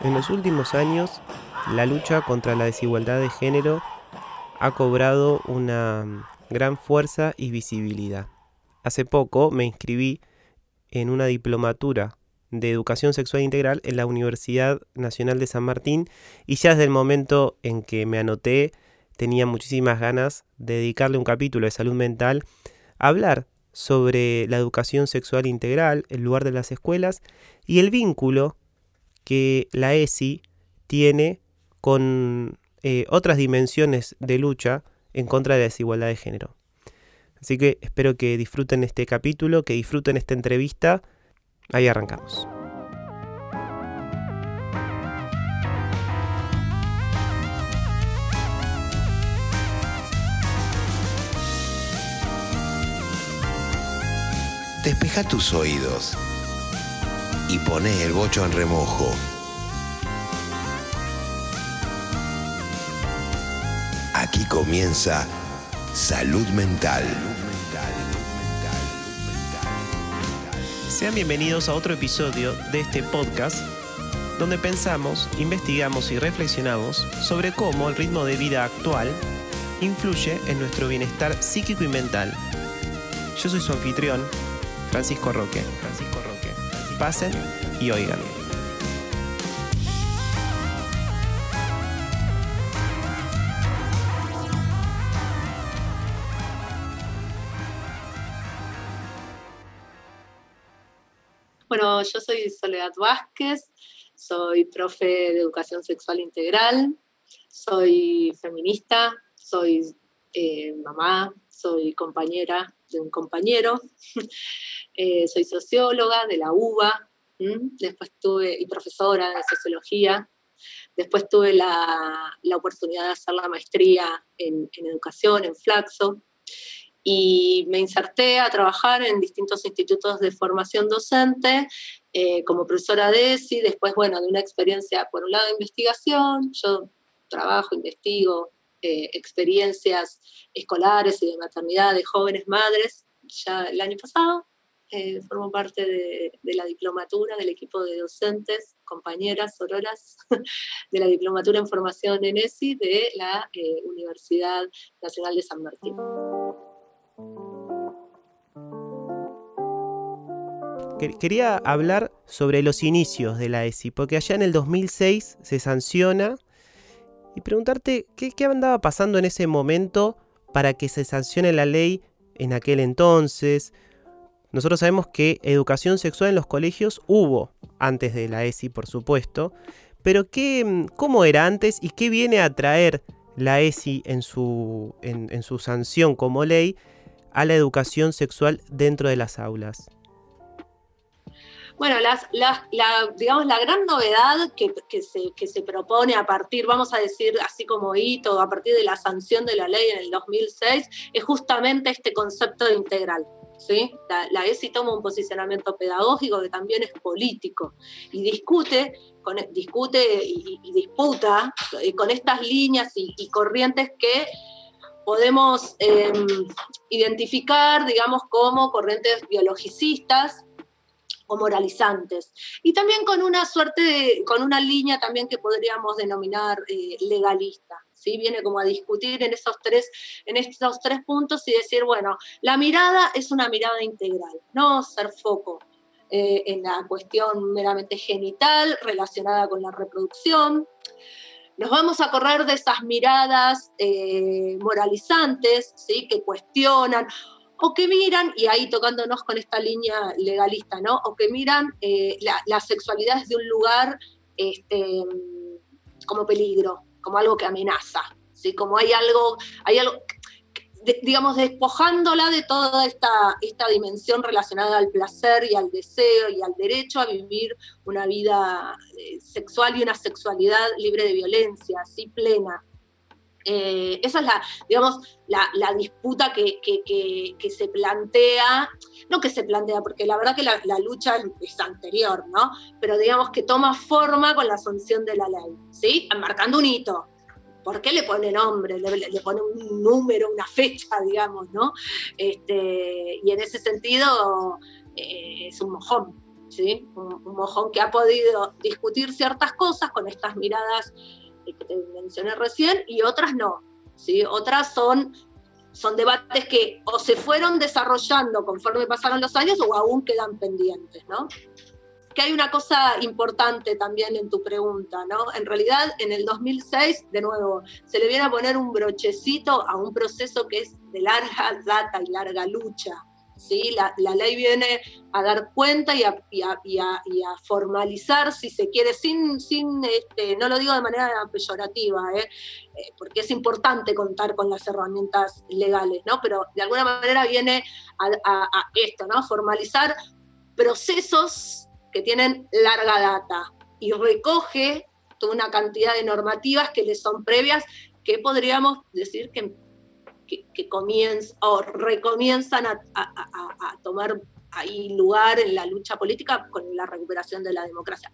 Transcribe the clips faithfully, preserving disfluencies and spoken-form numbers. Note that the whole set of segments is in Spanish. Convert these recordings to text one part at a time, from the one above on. En los últimos años, la lucha contra la desigualdad de género ha cobrado una gran fuerza y visibilidad. Hace poco me inscribí en una diplomatura de Educación Sexual Integral en la Universidad Nacional de San Martín y ya desde el momento en que me anoté tenía muchísimas ganas de dedicarle un capítulo de salud mental a hablar sobre la educación sexual integral, el lugar de las escuelas y el vínculo que la E S I tiene con eh, otras dimensiones de lucha en contra de la desigualdad de género. Así que espero que disfruten este capítulo, que disfruten esta entrevista. Ahí arrancamos. Despeja tus oídos y poné el bocho en remojo. Aquí comienza Salud Mental. Sean bienvenidos a otro episodio de este podcast donde pensamos, investigamos y reflexionamos sobre cómo el ritmo de vida actual influye en nuestro bienestar psíquico y mental. Yo soy su anfitrión, Francisco Roque. Francisco Roque. Pasen y oigan. Bueno, yo soy Soledad Vázquez, soy profe de Educación Sexual Integral, soy feminista, soy eh, mamá, soy compañera de un compañero, eh, soy socióloga de la U B A, ¿Mm? después tuve, y profesora de Sociología, después tuve la, la oportunidad de hacer la maestría en, en Educación, en FLACSO, y me inserté a trabajar en distintos institutos de formación docente, eh, como profesora de E S I, después, bueno, de una experiencia, por un lado, de investigación. Yo trabajo, investigo eh, experiencias escolares y de maternidad de jóvenes madres. Ya el año pasado eh, formo parte de, de la diplomatura, del equipo de docentes, compañeras, sororas, de la diplomatura en formación en E S I de la eh, Universidad Nacional de San Martín. Quería hablar sobre los inicios de la E S I, porque allá en el dos mil seis se sanciona, y preguntarte qué, qué andaba pasando en ese momento para que se sancione la ley en aquel entonces. Nosotros sabemos que educación sexual en los colegios hubo antes de la E S I, por supuesto, pero qué, ¿cómo era antes y qué viene a traer la E S I en su, en, en su sanción como ley a la educación sexual dentro de las aulas? Bueno, las, las, la, digamos, la gran novedad que, que, se, que se propone a partir, vamos a decir así como hito, a partir de la sanción de la ley en el dos mil seis, es justamente este concepto de integral, ¿sí? La, la E S I toma un posicionamiento pedagógico que también es político y discute, con, discute y, y disputa con estas líneas y, y corrientes que podemos eh, identificar, digamos, como corrientes biologicistas o moralizantes. Y también con una suerte, de, con una línea también que podríamos denominar eh, legalista, ¿sí? Viene como a discutir en esos, tres, en estos tres puntos y decir, bueno, la mirada es una mirada integral, no ser foco eh, en la cuestión meramente genital relacionada con la reproducción. Nos vamos a correr de esas miradas eh, moralizantes, ¿sí? Que cuestionan, o que miran, y ahí tocándonos con esta línea legalista, ¿no? O que miran eh, la, la sexualidad desde un lugar este, como peligro, como algo que amenaza, ¿sí? Como hay algo, hay algo de, digamos, despojándola de toda esta, esta dimensión relacionada al placer y al deseo y al derecho a vivir una vida eh, sexual y una sexualidad libre de violencia, ¿sí? Plena. Eh, esa es la, digamos, la, la disputa que, que, que, que se plantea, no que se plantea, porque la verdad que la, la lucha es anterior, ¿no? Pero digamos que toma forma con la asunción de la ley, ¿sí? Marcando un hito. ¿Por qué le pone nombre? Le, le pone un número, una fecha, digamos, ¿no? Este, y en ese sentido eh, es un mojón. ¿sí? Un, un mojón que ha podido discutir ciertas cosas con estas miradas que te mencioné recién, y otras no, ¿sí? Otras son, son debates que o se fueron desarrollando conforme pasaron los años o aún quedan pendientes, ¿no? Que hay una cosa importante también en tu pregunta, ¿no? En realidad, en el dos mil seis, de nuevo, se le viene a poner un brochecito a un proceso que es de larga data y larga lucha, ¿sí? La, la ley viene a dar cuenta y a, y a, y a, y a formalizar, si se quiere, sin, sin este, no lo digo de manera peyorativa, ¿eh? Eh, porque es importante contar con las herramientas legales, ¿no? Pero de alguna manera viene a, a, a esto, ¿no? Formalizar procesos que tienen larga data, y recoge toda una cantidad de normativas que les son previas, que podríamos decir que, que, que comienzan o recomienzan a, a, a, a tomar ahí lugar en la lucha política con la recuperación de la democracia.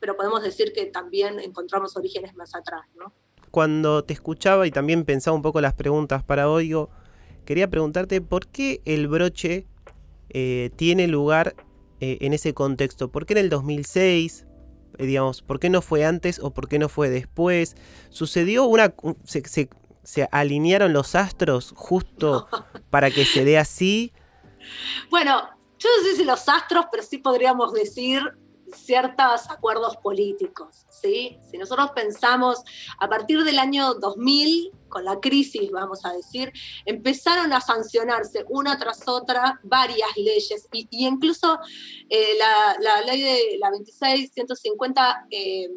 Pero podemos decir que también encontramos orígenes más atrás, ¿no? Cuando te escuchaba y también pensaba un poco las preguntas para hoy, yo quería preguntarte por qué el broche eh, tiene lugar en ese contexto. ¿Por qué en el dos mil seis? Eh, digamos, ¿por qué no fue antes o por qué no fue después? ¿Sucedió una... se, se, se alinearon los astros justo no. para que se dé así? Bueno, yo no sé si los astros, pero sí podríamos decir ciertos acuerdos políticos, ¿sí? Si nosotros pensamos, a partir del año dos mil, con la crisis, vamos a decir, empezaron a sancionarse una tras otra varias leyes, y, y incluso eh, la, la ley de la veintiséis ciento cincuenta eh,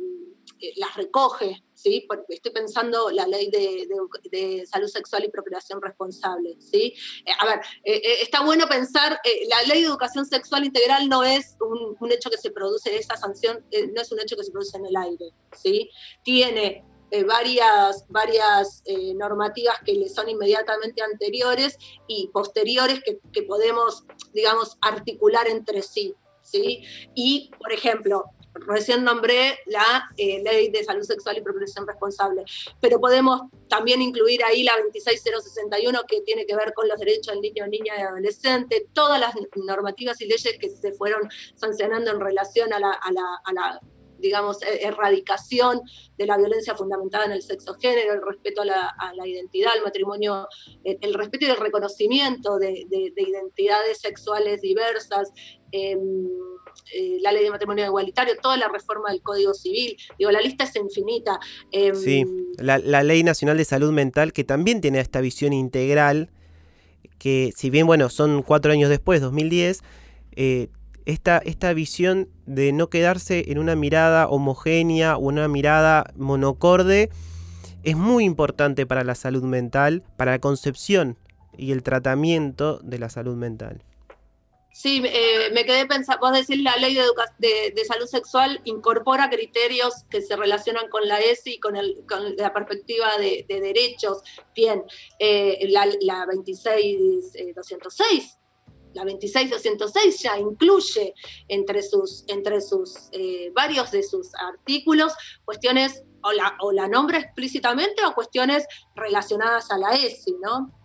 eh, las recoge, ¿sí? Porque estoy pensando la ley de, de, de salud sexual y procreación responsable, ¿sí? Eh, a ver, eh, eh, está bueno pensar, eh, la ley de educación sexual integral no es un, un hecho que se produce, esa sanción eh, no es un hecho que se produce en el aire, ¿sí? Tiene eh, varias, varias eh, normativas que le son inmediatamente anteriores y posteriores que, que podemos, digamos, articular entre sí, ¿sí? Y, por ejemplo, recién nombré la eh, Ley de Salud Sexual y Procreación Responsable, pero podemos también incluir ahí la veintiséis mil sesenta y uno, que tiene que ver con los derechos del niño, niña y adolescente, todas las normativas y leyes que se fueron sancionando en relación a la, a la, a la digamos, erradicación de la violencia fundamentada en el sexo género, el respeto a la, a la identidad, el matrimonio, el, el respeto y el reconocimiento de, de, de identidades sexuales diversas, eh, Eh, la ley de matrimonio igualitario, toda la reforma del Código Civil, digo, la lista es infinita. Eh, sí, la, la Ley Nacional de Salud Mental, que también tiene esta visión integral, que si bien, bueno, son cuatro años después, dos mil diez, eh, esta, esta visión de no quedarse en una mirada homogénea o en una mirada monocorde es muy importante para la salud mental, para la concepción y el tratamiento de la salud mental. Sí, eh, me quedé pensando, vos decís la ley de, de, de salud sexual incorpora criterios que se relacionan con la E S I y con, el, con la perspectiva de, de derechos. Bien, eh, la, la veintiséis mil doscientos seis, la veintiséis mil doscientos seis ya incluye entre sus, entre sus eh, varios de sus artículos cuestiones, o la, o la nombra explícitamente, o cuestiones relacionadas a la E S I, ¿no?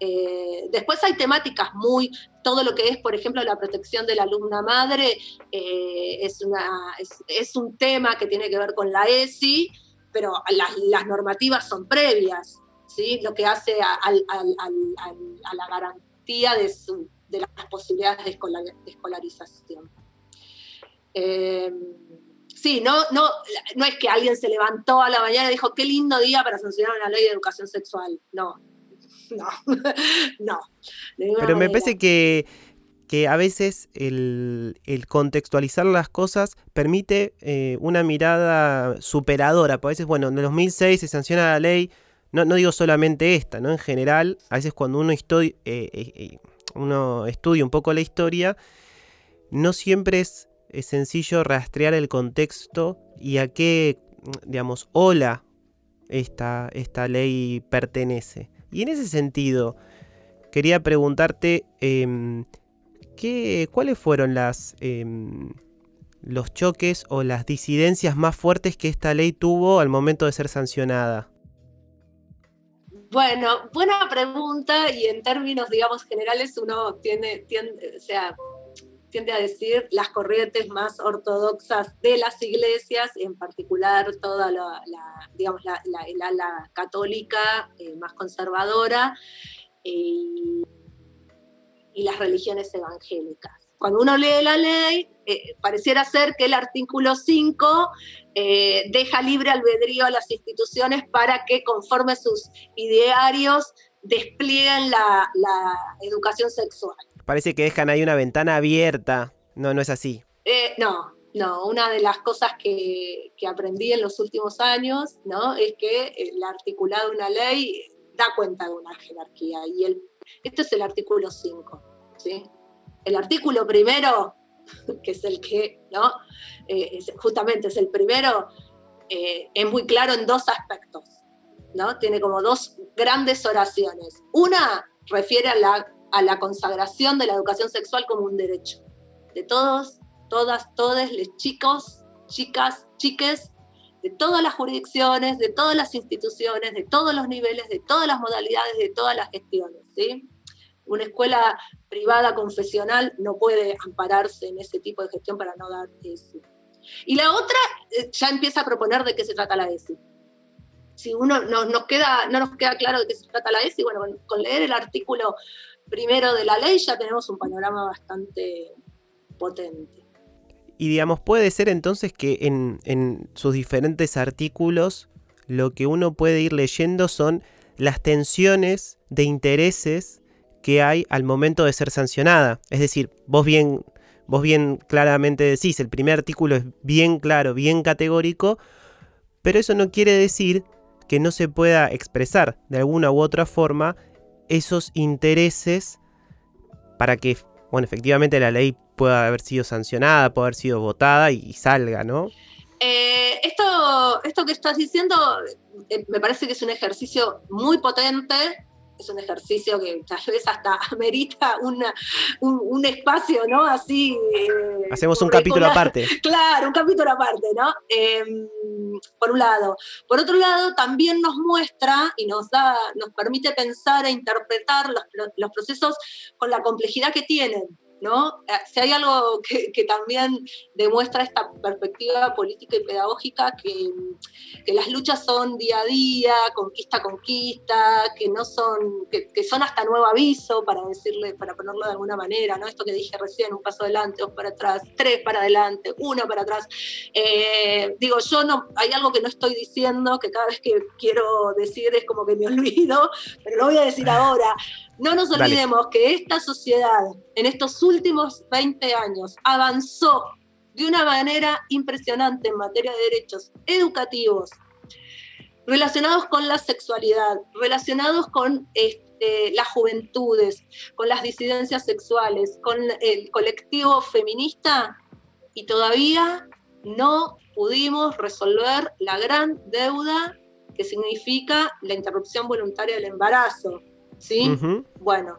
Eh, después hay temáticas muy, todo lo que es, por ejemplo, la protección de la alumna madre, eh, es, una, es, es un tema que tiene que ver con la E S I, pero las, las normativas son previas, ¿sí? Lo que hace a, a, a, a, a la garantía de, su, de las posibilidades de, escolar, de escolarización. Eh, Sí, no, no, no es que alguien se levantó a la mañana y dijo, qué lindo día para sancionar una ley de educación sexual. No, no, no. Pero manera. Me parece que, que a veces el, el contextualizar las cosas permite eh, una mirada superadora. Porque a veces, bueno, en el dos mil seis se sanciona la ley, no, no digo solamente esta, ¿no? En general, a veces cuando uno, estoy, eh, eh, uno estudia un poco la historia, no siempre es... es sencillo rastrear el contexto y a qué, digamos, ola esta, esta ley pertenece. Y en ese sentido, quería preguntarte eh, ¿qué, cuáles fueron las, eh, los choques o las disidencias más fuertes que esta ley tuvo al momento de ser sancionada. Bueno, buena pregunta, y en términos, digamos, generales uno tiene, tiene o sea... tiende a decir las corrientes más ortodoxas de las iglesias, en particular toda la, la, digamos, la, la, la, la católica eh, más conservadora eh, y las religiones evangélicas. Cuando uno lee la ley, eh, pareciera ser que el artículo cinco eh, deja libre albedrío a las instituciones para que conforme sus idearios desplieguen la, la educación sexual. Parece que dejan ahí una ventana abierta. No, no es así. Eh, no, no. Una de las cosas que, que aprendí en los últimos años, ¿no?, es que el articulado de una ley da cuenta de una jerarquía. Y el, este es el artículo cinco, ¿sí? El artículo primero, que es el que, ¿no?, eh, es, justamente es el primero, eh, es muy claro en dos aspectos, ¿no? Tiene como dos grandes oraciones. Una refiere a la, a la consagración de la educación sexual como un derecho de todos, todas, todes, les chicos, chicas, chiques, de todas las jurisdicciones, de todas las instituciones, de todos los niveles, de todas las modalidades, de todas las gestiones, ¿sí? Una escuela privada confesional no puede ampararse en ese tipo de gestión para no dar E S I. Y la otra ya empieza a proponer de qué se trata la E S I. Si uno no nos queda, no nos queda claro de qué se trata la E S I, bueno, con leer el artículo primero de la ley ya tenemos un panorama bastante potente. Y digamos, puede ser entonces que en, en sus diferentes artículos lo que uno puede ir leyendo son las tensiones de intereses que hay al momento de ser sancionada. Es decir, vos bien, vos bien claramente decís, el primer artículo es bien claro, bien categórico, pero eso no quiere decir que no se pueda expresar de alguna u otra forma esos intereses para que, bueno, efectivamente la ley pueda haber sido sancionada, pueda haber sido votada y, y salga, ¿no? Eh, esto, esto que estás diciendo eh, me parece que es un ejercicio muy potente. Es un ejercicio que tal vez hasta amerita una, un, un espacio, ¿no? Así. Eh, Hacemos un capítulo aparte. Claro, un capítulo aparte, ¿no? Eh, por un lado. Por otro lado, también nos muestra y nos da, nos permite pensar e interpretar los, los procesos con la complejidad que tienen, ¿no? Si hay algo que, que también demuestra esta perspectiva política y pedagógica, que, que las luchas son día a día, conquista a conquista, que no son, que, que son hasta nuevo aviso, para decirle, para ponerlo de alguna manera, ¿no? Esto que dije recién, un paso adelante, dos para atrás, tres para adelante, uno para atrás. Eh, digo, yo no, hay algo que no estoy diciendo, que cada vez que quiero decir es como que me olvido, pero lo voy a decir ahora. No nos olvidemos Dale. que esta sociedad en estos últimos veinte años avanzó de una manera impresionante en materia de derechos educativos relacionados con la sexualidad, relacionados con este, las juventudes, con las disidencias sexuales, con el colectivo feminista, y todavía no pudimos resolver la gran deuda que significa la interrupción voluntaria del embarazo. ¿Sí? Uh-huh. Bueno,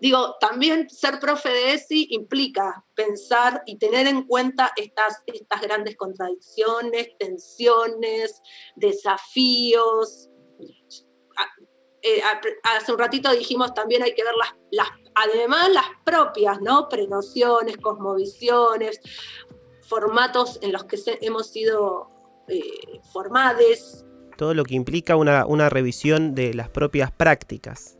digo, también ser profe de E S I implica pensar y tener en cuenta estas, estas grandes contradicciones, tensiones, desafíos. Hace un ratito dijimos también hay que ver las, las, además las propias, ¿no?, prenociones, cosmovisiones, formatos en los que se, hemos sido eh, formades. Todo lo que implica una, una revisión de las propias prácticas.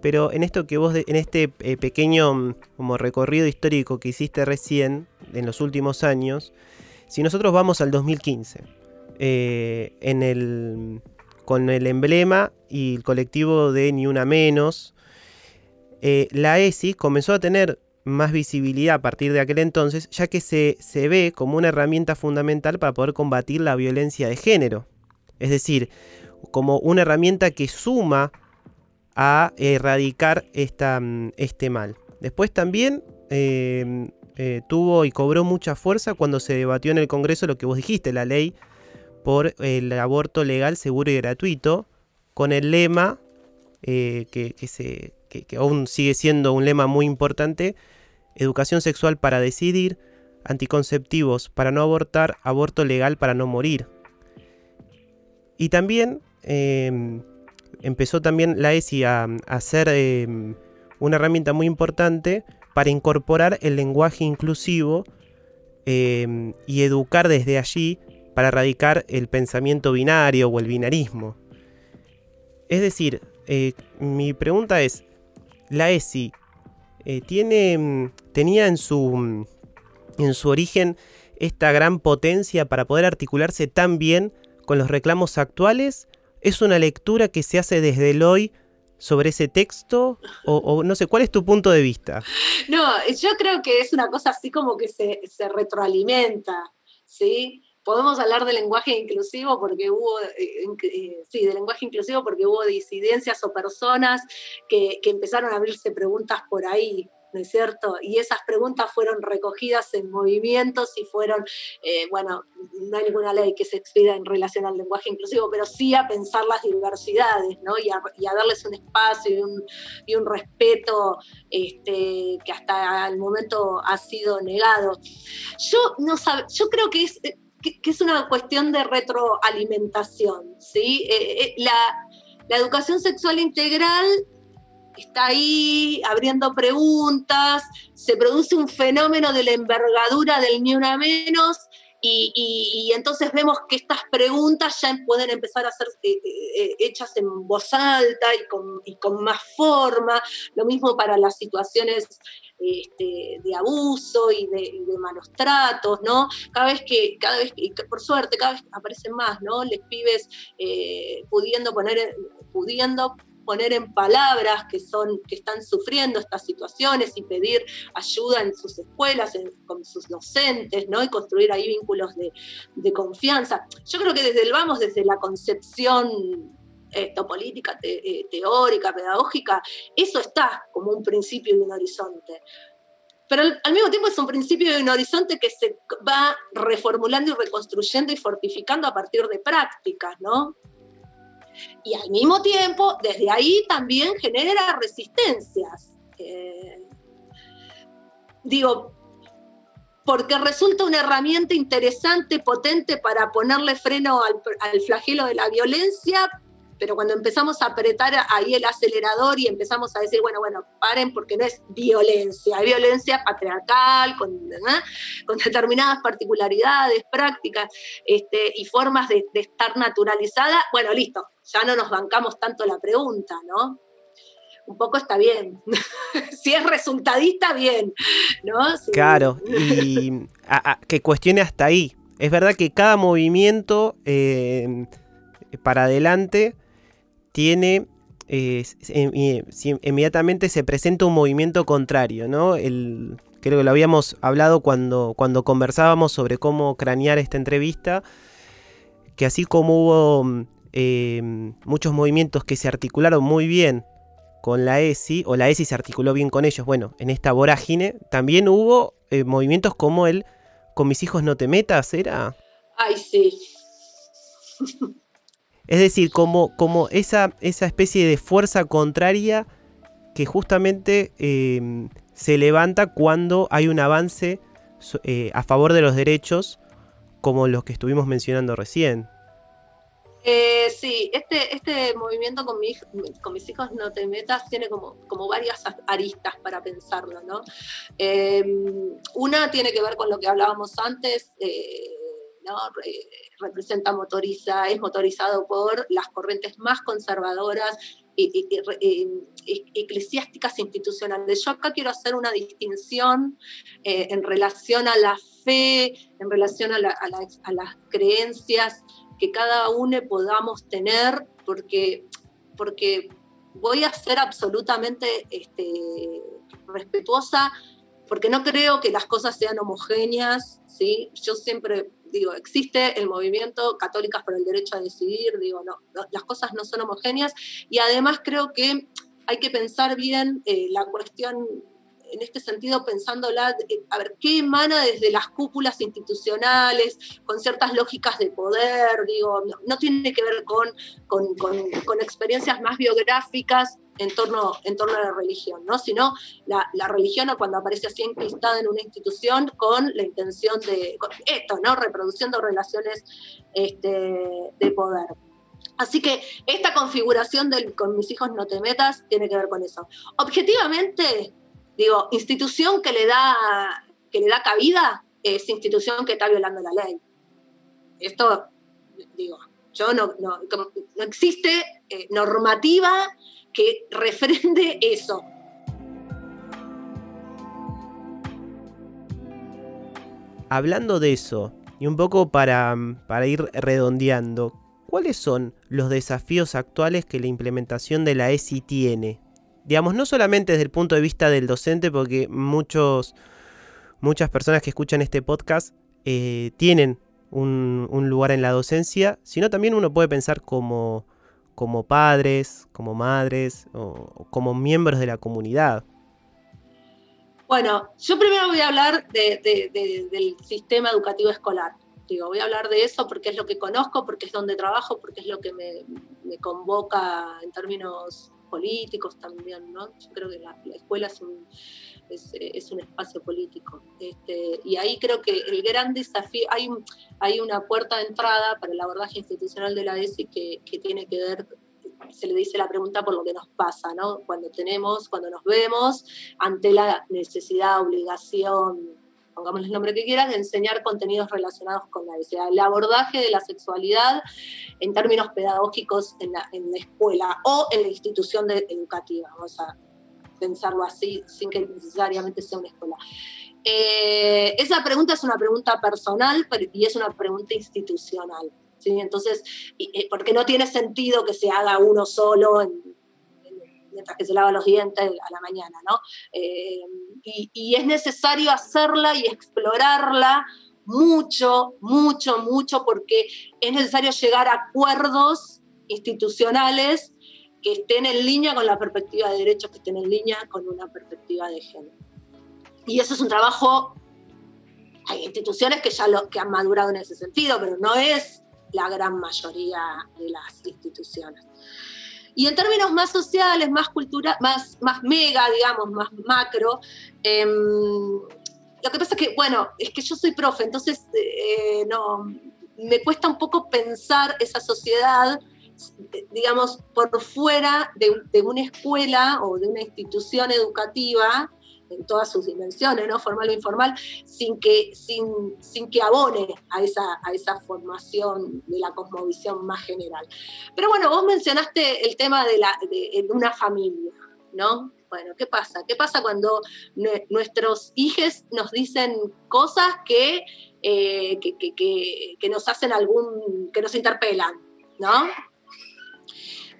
Pero en esto que vos, de, en este eh, pequeño como recorrido histórico que hiciste recién, en los últimos años, si nosotros vamos al dos mil quince, eh, en el, con el emblema y el colectivo de Ni Una Menos, eh, la E S I comenzó a tener más visibilidad a partir de aquel entonces, ya que se, se ve como una herramienta fundamental para poder combatir la violencia de género. Es decir, como una herramienta que suma a erradicar esta, este mal. Después también eh, eh, tuvo y cobró mucha fuerza cuando se debatió en el Congreso lo que vos dijiste, la ley por el aborto legal, seguro y gratuito, con el lema eh, que, que, se, que, que aún sigue siendo un lema muy importante: educación sexual para decidir, anticonceptivos para no abortar, aborto legal para no morir. Y también eh, empezó también la E S I a, a ser eh, una herramienta muy importante para incorporar el lenguaje inclusivo eh, y educar desde allí para erradicar el pensamiento binario o el binarismo. Es decir, eh, mi pregunta es, ¿la E S I eh, tiene, tenía en su, en su origen esta gran potencia para poder articularse tan bien con los reclamos actuales? ¿Es una lectura que se hace desde el hoy sobre ese texto? O, o no sé, ¿cuál es tu punto de vista? No, yo creo que es una cosa así como que se, se retroalimenta, ¿sí? Podemos hablar de lenguaje inclusivo porque hubo, eh, eh, sí, de lenguaje inclusivo porque hubo disidencias o personas que, que empezaron a abrirse preguntas por ahí, ¿no es cierto? Y esas preguntas fueron recogidas en movimientos y fueron, eh, bueno, no hay ninguna ley que se expida en relación al lenguaje inclusivo, pero sí a pensar las diversidades, ¿no? Y a, y a darles un espacio y un, y un respeto este, que hasta el momento ha sido negado. Yo, no sab- yo creo que es, que, que es una cuestión de retroalimentación, ¿sí? Eh, eh, la, la educación sexual integral está ahí abriendo preguntas, se produce un fenómeno de la envergadura del Ni Una Menos, y, y, y entonces vemos que estas preguntas ya pueden empezar a ser hechas en voz alta y con, y con más forma, lo mismo para las situaciones este, de abuso y de, y de malos tratos, ¿no? Cada vez que, cada vez que, por suerte, cada vez aparecen más, ¿no? Les pibes eh, pudiendo poner, pudiendo... poner en palabras que, son, que están sufriendo estas situaciones y pedir ayuda en sus escuelas, en, con sus docentes, ¿no? Y construir ahí vínculos de, de confianza. Yo creo que desde el vamos, desde la concepción esto, política, te, teórica, pedagógica, eso está como un principio y un horizonte. Pero al, al mismo tiempo es un principio y un horizonte que se va reformulando y reconstruyendo y fortificando a partir de prácticas, ¿no? Y al mismo tiempo, desde ahí también genera resistencias. Eh, digo, porque resulta una herramienta interesante, potente, para ponerle freno al, al flagelo de la violencia, pero cuando empezamos a apretar ahí el acelerador y empezamos a decir, bueno, bueno, paren porque no es violencia, hay violencia patriarcal, con, ¿no? con determinadas particularidades, prácticas este, y formas de, de estar naturalizada, bueno, listo, ya no nos bancamos tanto la pregunta, ¿no? Un poco está bien. Si es resultadista, bien, ¿no? Sí. Claro, y a, a, que cuestione hasta ahí. Es verdad que cada movimiento eh, para adelante tiene, eh, inmediatamente se presenta un movimiento contrario, ¿no? El, creo que lo habíamos hablado cuando, cuando conversábamos sobre cómo cranear esta entrevista, que así como hubo eh, muchos movimientos que se articularon muy bien con la E S I, o la E S I se articuló bien con ellos, bueno, en esta vorágine, también hubo eh, movimientos como el Con mis hijos no te metas, ¿era? Ay, sí. Es decir, como, como esa, esa especie de fuerza contraria que justamente eh, se levanta cuando hay un avance eh, a favor de los derechos como los que estuvimos mencionando recién. Eh, sí, este, este movimiento con, mi, con mis hijos no te metas tiene como, como varias aristas para pensarlo, ¿no? Eh, una tiene que ver con lo que hablábamos antes, eh, ¿no? Re, representa, motoriza, es motorizado por las corrientes más conservadoras y, y, y, y, y eclesiásticas institucionales. Yo acá quiero hacer una distinción eh, en relación a la fe, en relación a, la, a, la, a las creencias que cada uno podamos tener, porque, porque voy a ser absolutamente este, respetuosa, porque no creo que las cosas sean homogéneas, ¿sí? Yo siempre digo, existe el movimiento Católicas por el Derecho a Decidir, digo, no, no, las cosas no son homogéneas, y además creo que hay que pensar bien eh, la cuestión, en este sentido, pensándola, eh, a ver, ¿qué emana desde las cúpulas institucionales, con ciertas lógicas de poder? Digo, no, no tiene que ver con, con, con, con experiencias más biográficas, En torno, en torno a la religión, ¿no? Sino la, la religión cuando aparece así encristada en una institución con la intención de esto, ¿no? Reproduciendo relaciones este, de poder. Así que esta configuración del Con mis hijos no te metas tiene que ver con eso. Objetivamente, Digo, institución que le da, que le da cabida es institución que está violando la ley. Esto, digo, yo no, no, no existe eh, normativa que refrende eso. Hablando de eso, y un poco para, para ir redondeando, ¿cuáles son los desafíos actuales que la implementación de la E S I tiene? Digamos, no solamente desde el punto de vista del docente, porque muchos, muchas personas que escuchan este podcast eh, tienen un, un lugar en la docencia, sino también uno puede pensar como, como padres, como madres, o, o como miembros de la comunidad. Bueno, yo primero voy a hablar de, de, de, del sistema educativo escolar. Digo, voy a hablar de eso porque es lo que conozco, porque es donde trabajo, porque es lo que me, me convoca en términos políticos también, ¿no? Yo creo que la, la escuela es un, es, es un espacio político. Este, y ahí creo que el gran desafío, hay, hay una puerta de entrada para el abordaje institucional de la E S I que, que tiene que ver, se le dice la pregunta por lo que nos pasa, ¿no? Cuando tenemos, cuando nos vemos ante la necesidad, obligación, pongámosle el nombre que quieras, de enseñar contenidos relacionados con la E S I. El abordaje de la sexualidad en términos pedagógicos en la, en la escuela o en la institución de, educativa, vamos a pensarlo así, sin que necesariamente sea una escuela. Eh, esa pregunta es una pregunta personal y es una pregunta institucional, ¿sí? Entonces, porque no tiene sentido que se haga uno solo en, en, mientras que se lava los dientes a la mañana, ¿no? Eh, y, y es necesario hacerla y explorarla mucho, mucho, mucho, porque es necesario llegar a acuerdos institucionales que estén en línea con la perspectiva de derechos, que estén en línea con una perspectiva de género. Y eso es un trabajo, hay instituciones que ya lo, que han madurado en ese sentido, pero no es la gran mayoría de las instituciones. Y en términos más sociales, más cultura, más, más mega, digamos, más macro, eh, lo que pasa es que, bueno, es que yo soy profe, entonces eh, no, me cuesta un poco pensar esa sociedad, digamos, por fuera de, de una escuela o de una institución educativa, en todas sus dimensiones, ¿no? Formal o informal, sin que, sin, sin que abone a esa, a esa formación de la cosmovisión más general. Pero bueno, vos mencionaste el tema de, la, de, de una familia, ¿no? Bueno, ¿qué pasa? ¿Qué pasa cuando nue- nuestros hijos nos dicen cosas que, eh, que, que, que, que nos hacen algún, que nos interpelan, ¿no?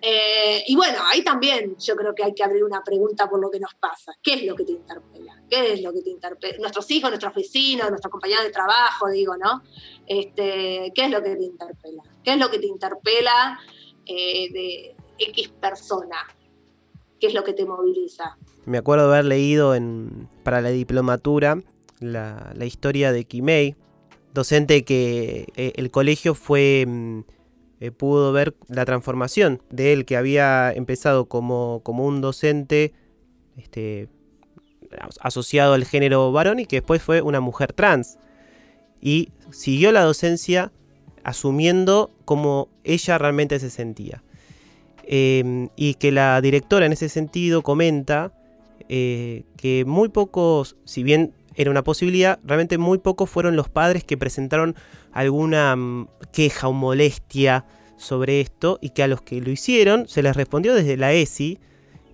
Eh, y bueno, ahí también yo creo que hay que abrir una pregunta por lo que nos pasa. ¿Qué es lo que te interpela? ¿Qué es lo que te interpela? Nuestros hijos, nuestros vecinos, nuestros compañeros de trabajo, digo, ¿no? Este, ¿qué es lo que te interpela? ¿Qué es lo que te interpela eh, de X persona? ¿Qué es lo que te moviliza? Me acuerdo haber leído en, para la diplomatura la, la historia de Quimey, docente que eh, el colegio fue... Mmm, Eh, pudo ver la transformación de él, que había empezado como, como un docente este, asociado al género varón y que después fue una mujer trans. Y siguió la docencia asumiendo cómo ella realmente se sentía. Eh, y que la directora en ese sentido comenta eh, que muy pocos, si bien era una posibilidad, realmente muy pocos fueron los padres que presentaron alguna um, queja o molestia sobre esto, y que a los que lo hicieron se les respondió desde la E S I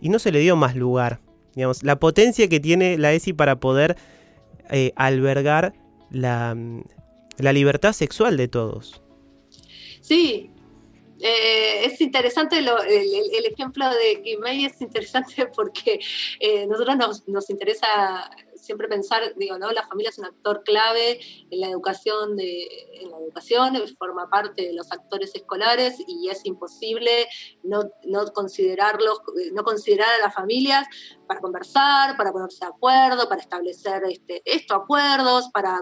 y no se le dio más lugar. Digamos, la potencia que tiene la E S I para poder eh, albergar la, la libertad sexual de todos. Sí, eh, es interesante lo, el, el ejemplo de Quimey, es interesante porque eh, nosotros nos, nos interesa... siempre pensar, digo, ¿no? La familia es un actor clave en la educación, de, en la educación, forma parte de los actores escolares y es imposible no, no considerarlos, no considerar a las familias para conversar, para ponerse de acuerdo, para establecer este, estos acuerdos, para...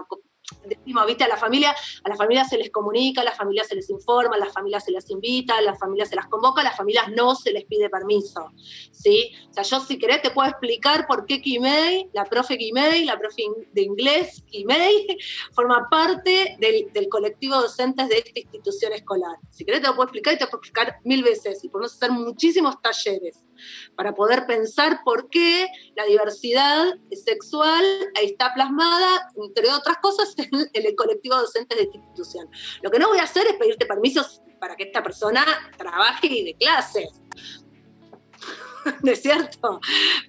Decimos, viste, a la familia, a las familias se les comunica, a las familias se les informa, a las familias se les invita, a las familias se las convoca, a las familias no se les pide permiso, ¿sí? O sea, yo si querés te puedo explicar por qué Quimey, la profe Quimey, la profe de inglés Quimey, forma parte del, del colectivo de docentes de esta institución escolar. Si querés te lo puedo explicar y te lo puedo explicar mil veces, y podemos hacer muchísimos talleres. para poder pensar por qué la diversidad sexual está plasmada, entre otras cosas, en el colectivo docente de esta institución. Lo que no voy a hacer es pedirte permisos para que esta persona trabaje y dé clases, ¿no es cierto?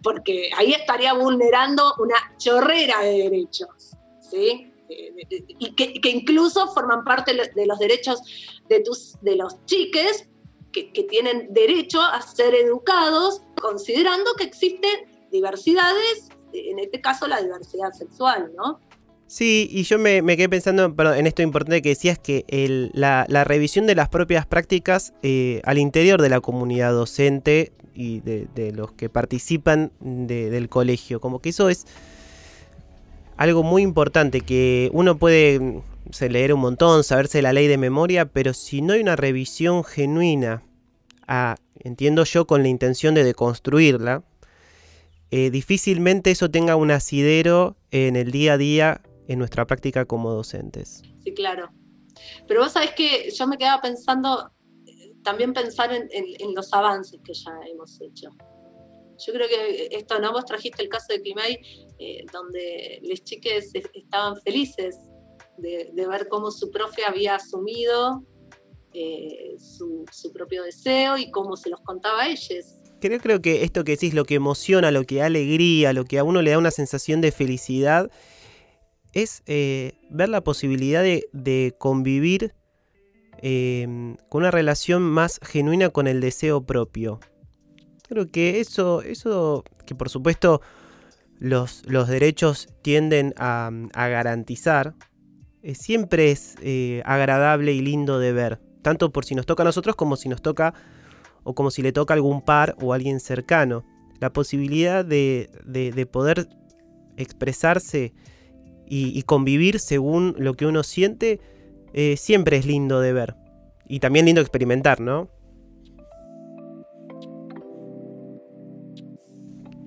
Porque ahí estaría vulnerando una chorrera de derechos, ¿sí? Y que, que incluso forman parte de los derechos de, tus, de los chiques que, que tienen derecho a ser educados considerando que existen diversidades, en este caso la diversidad sexual, ¿no? Sí, y yo me, me quedé pensando, perdón, en esto importante que decías, que el, la, la revisión de las propias prácticas eh, al interior de la comunidad docente y de, de los que participan de, del colegio, como que eso es algo muy importante, que uno puede leer un montón, saberse la ley de memoria, pero si no hay una revisión genuina, a, entiendo yo, con la intención de deconstruirla, eh, difícilmente eso tenga un asidero en el día a día, en nuestra práctica como docentes. Sí, claro. Pero vos sabés que yo me quedaba pensando, también pensar en, en, en los avances que ya hemos hecho. Yo creo que esto, ¿no? Vos trajiste el caso de Quimey, eh, donde los chiques estaban felices de, de ver cómo su profe había asumido eh, su, su propio deseo y cómo se los contaba a ellos. Creo, creo que esto que decís, lo que emociona, lo que da alegría, lo que a uno le da una sensación de felicidad, es eh, ver la posibilidad de, de convivir eh, con una relación más genuina con el deseo propio. Creo que eso, eso que por supuesto los, los derechos tienden a, a garantizar, eh, siempre es eh, agradable y lindo de ver. Tanto por si nos toca a nosotros como si nos toca, o como si le toca a algún par o a alguien cercano. La posibilidad de, de, de poder expresarse y, y convivir según lo que uno siente, eh, siempre es lindo de ver. Y también lindo experimentar, ¿no?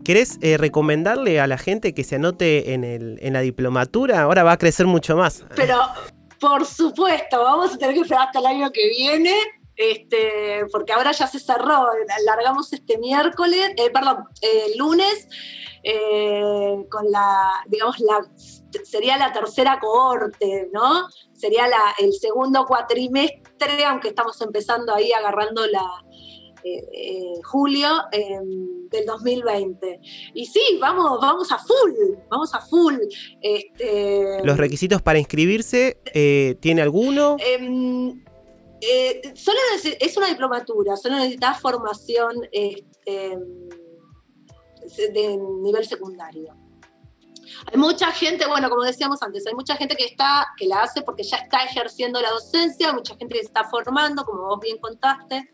¿Querés eh, recomendarle a la gente que se anote en, el, en la diplomatura? Ahora va a crecer mucho más. Pero, por supuesto, vamos a tener que esperar hasta el año que viene, este, porque ahora ya se cerró. Largamos este miércoles, eh, perdón, eh, lunes, eh, con la, digamos, la, sería la tercera cohorte, ¿no? Sería la, el segundo cuatrimestre, aunque estamos empezando ahí agarrando la... Eh, eh, julio eh, del dos mil veinte. Y sí, vamos, vamos a full, vamos a full. Este, ¿Los requisitos para inscribirse? Eh, ¿Tiene alguno? Eh, eh, solo es una diplomatura, solo necesitas formación este, de nivel secundario. Hay mucha gente, bueno, como decíamos antes, hay mucha gente que está, que la hace porque ya está ejerciendo la docencia, mucha gente que se está formando, como vos bien contaste.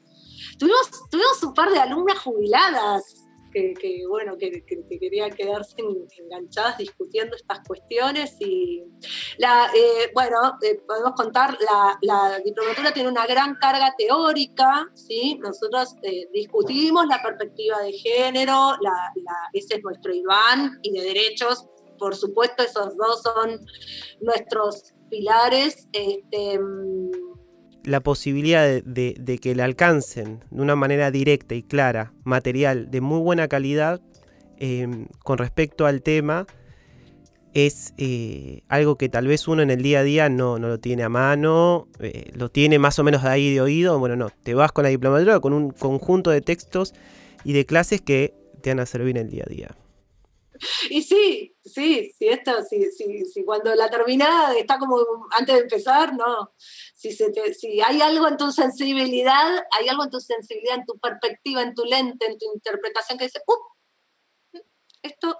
Tuvimos, tuvimos un par de alumnas jubiladas que, que bueno, que, que, que querían quedarse enganchadas discutiendo estas cuestiones. Y la, eh, bueno, eh, podemos contar, la, la diplomatura tiene una gran carga teórica, ¿sí? Nosotros eh, discutimos la perspectiva de género, la, la, ese es nuestro Iván, y de derechos, por supuesto, esos dos son nuestros pilares. Este, la posibilidad de, de, de que le alcancen de una manera directa y clara material de muy buena calidad eh, con respecto al tema es eh, algo que tal vez uno en el día a día no, no lo tiene a mano, eh, lo tiene más o menos de ahí de oído. Bueno, no, te vas con la diplomatura, con un conjunto de textos y de clases que te van a servir en el día a día. Y sí, sí, sí, esto, sí, sí, sí, cuando la terminada está como antes de empezar, no. Si, se te, si hay algo en tu sensibilidad, hay algo en tu sensibilidad, en tu perspectiva, en tu lente, en tu interpretación que dice, ¡uh! Esto,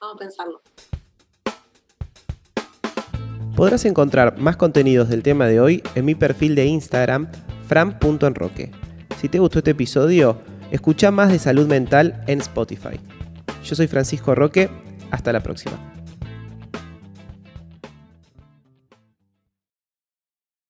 vamos a pensarlo. Podrás encontrar más contenidos del tema de hoy en mi perfil de Instagram, fran punto enroque. Si te gustó este episodio, escuchá más de salud mental en Spotify. Yo soy Francisco Roque, hasta la próxima.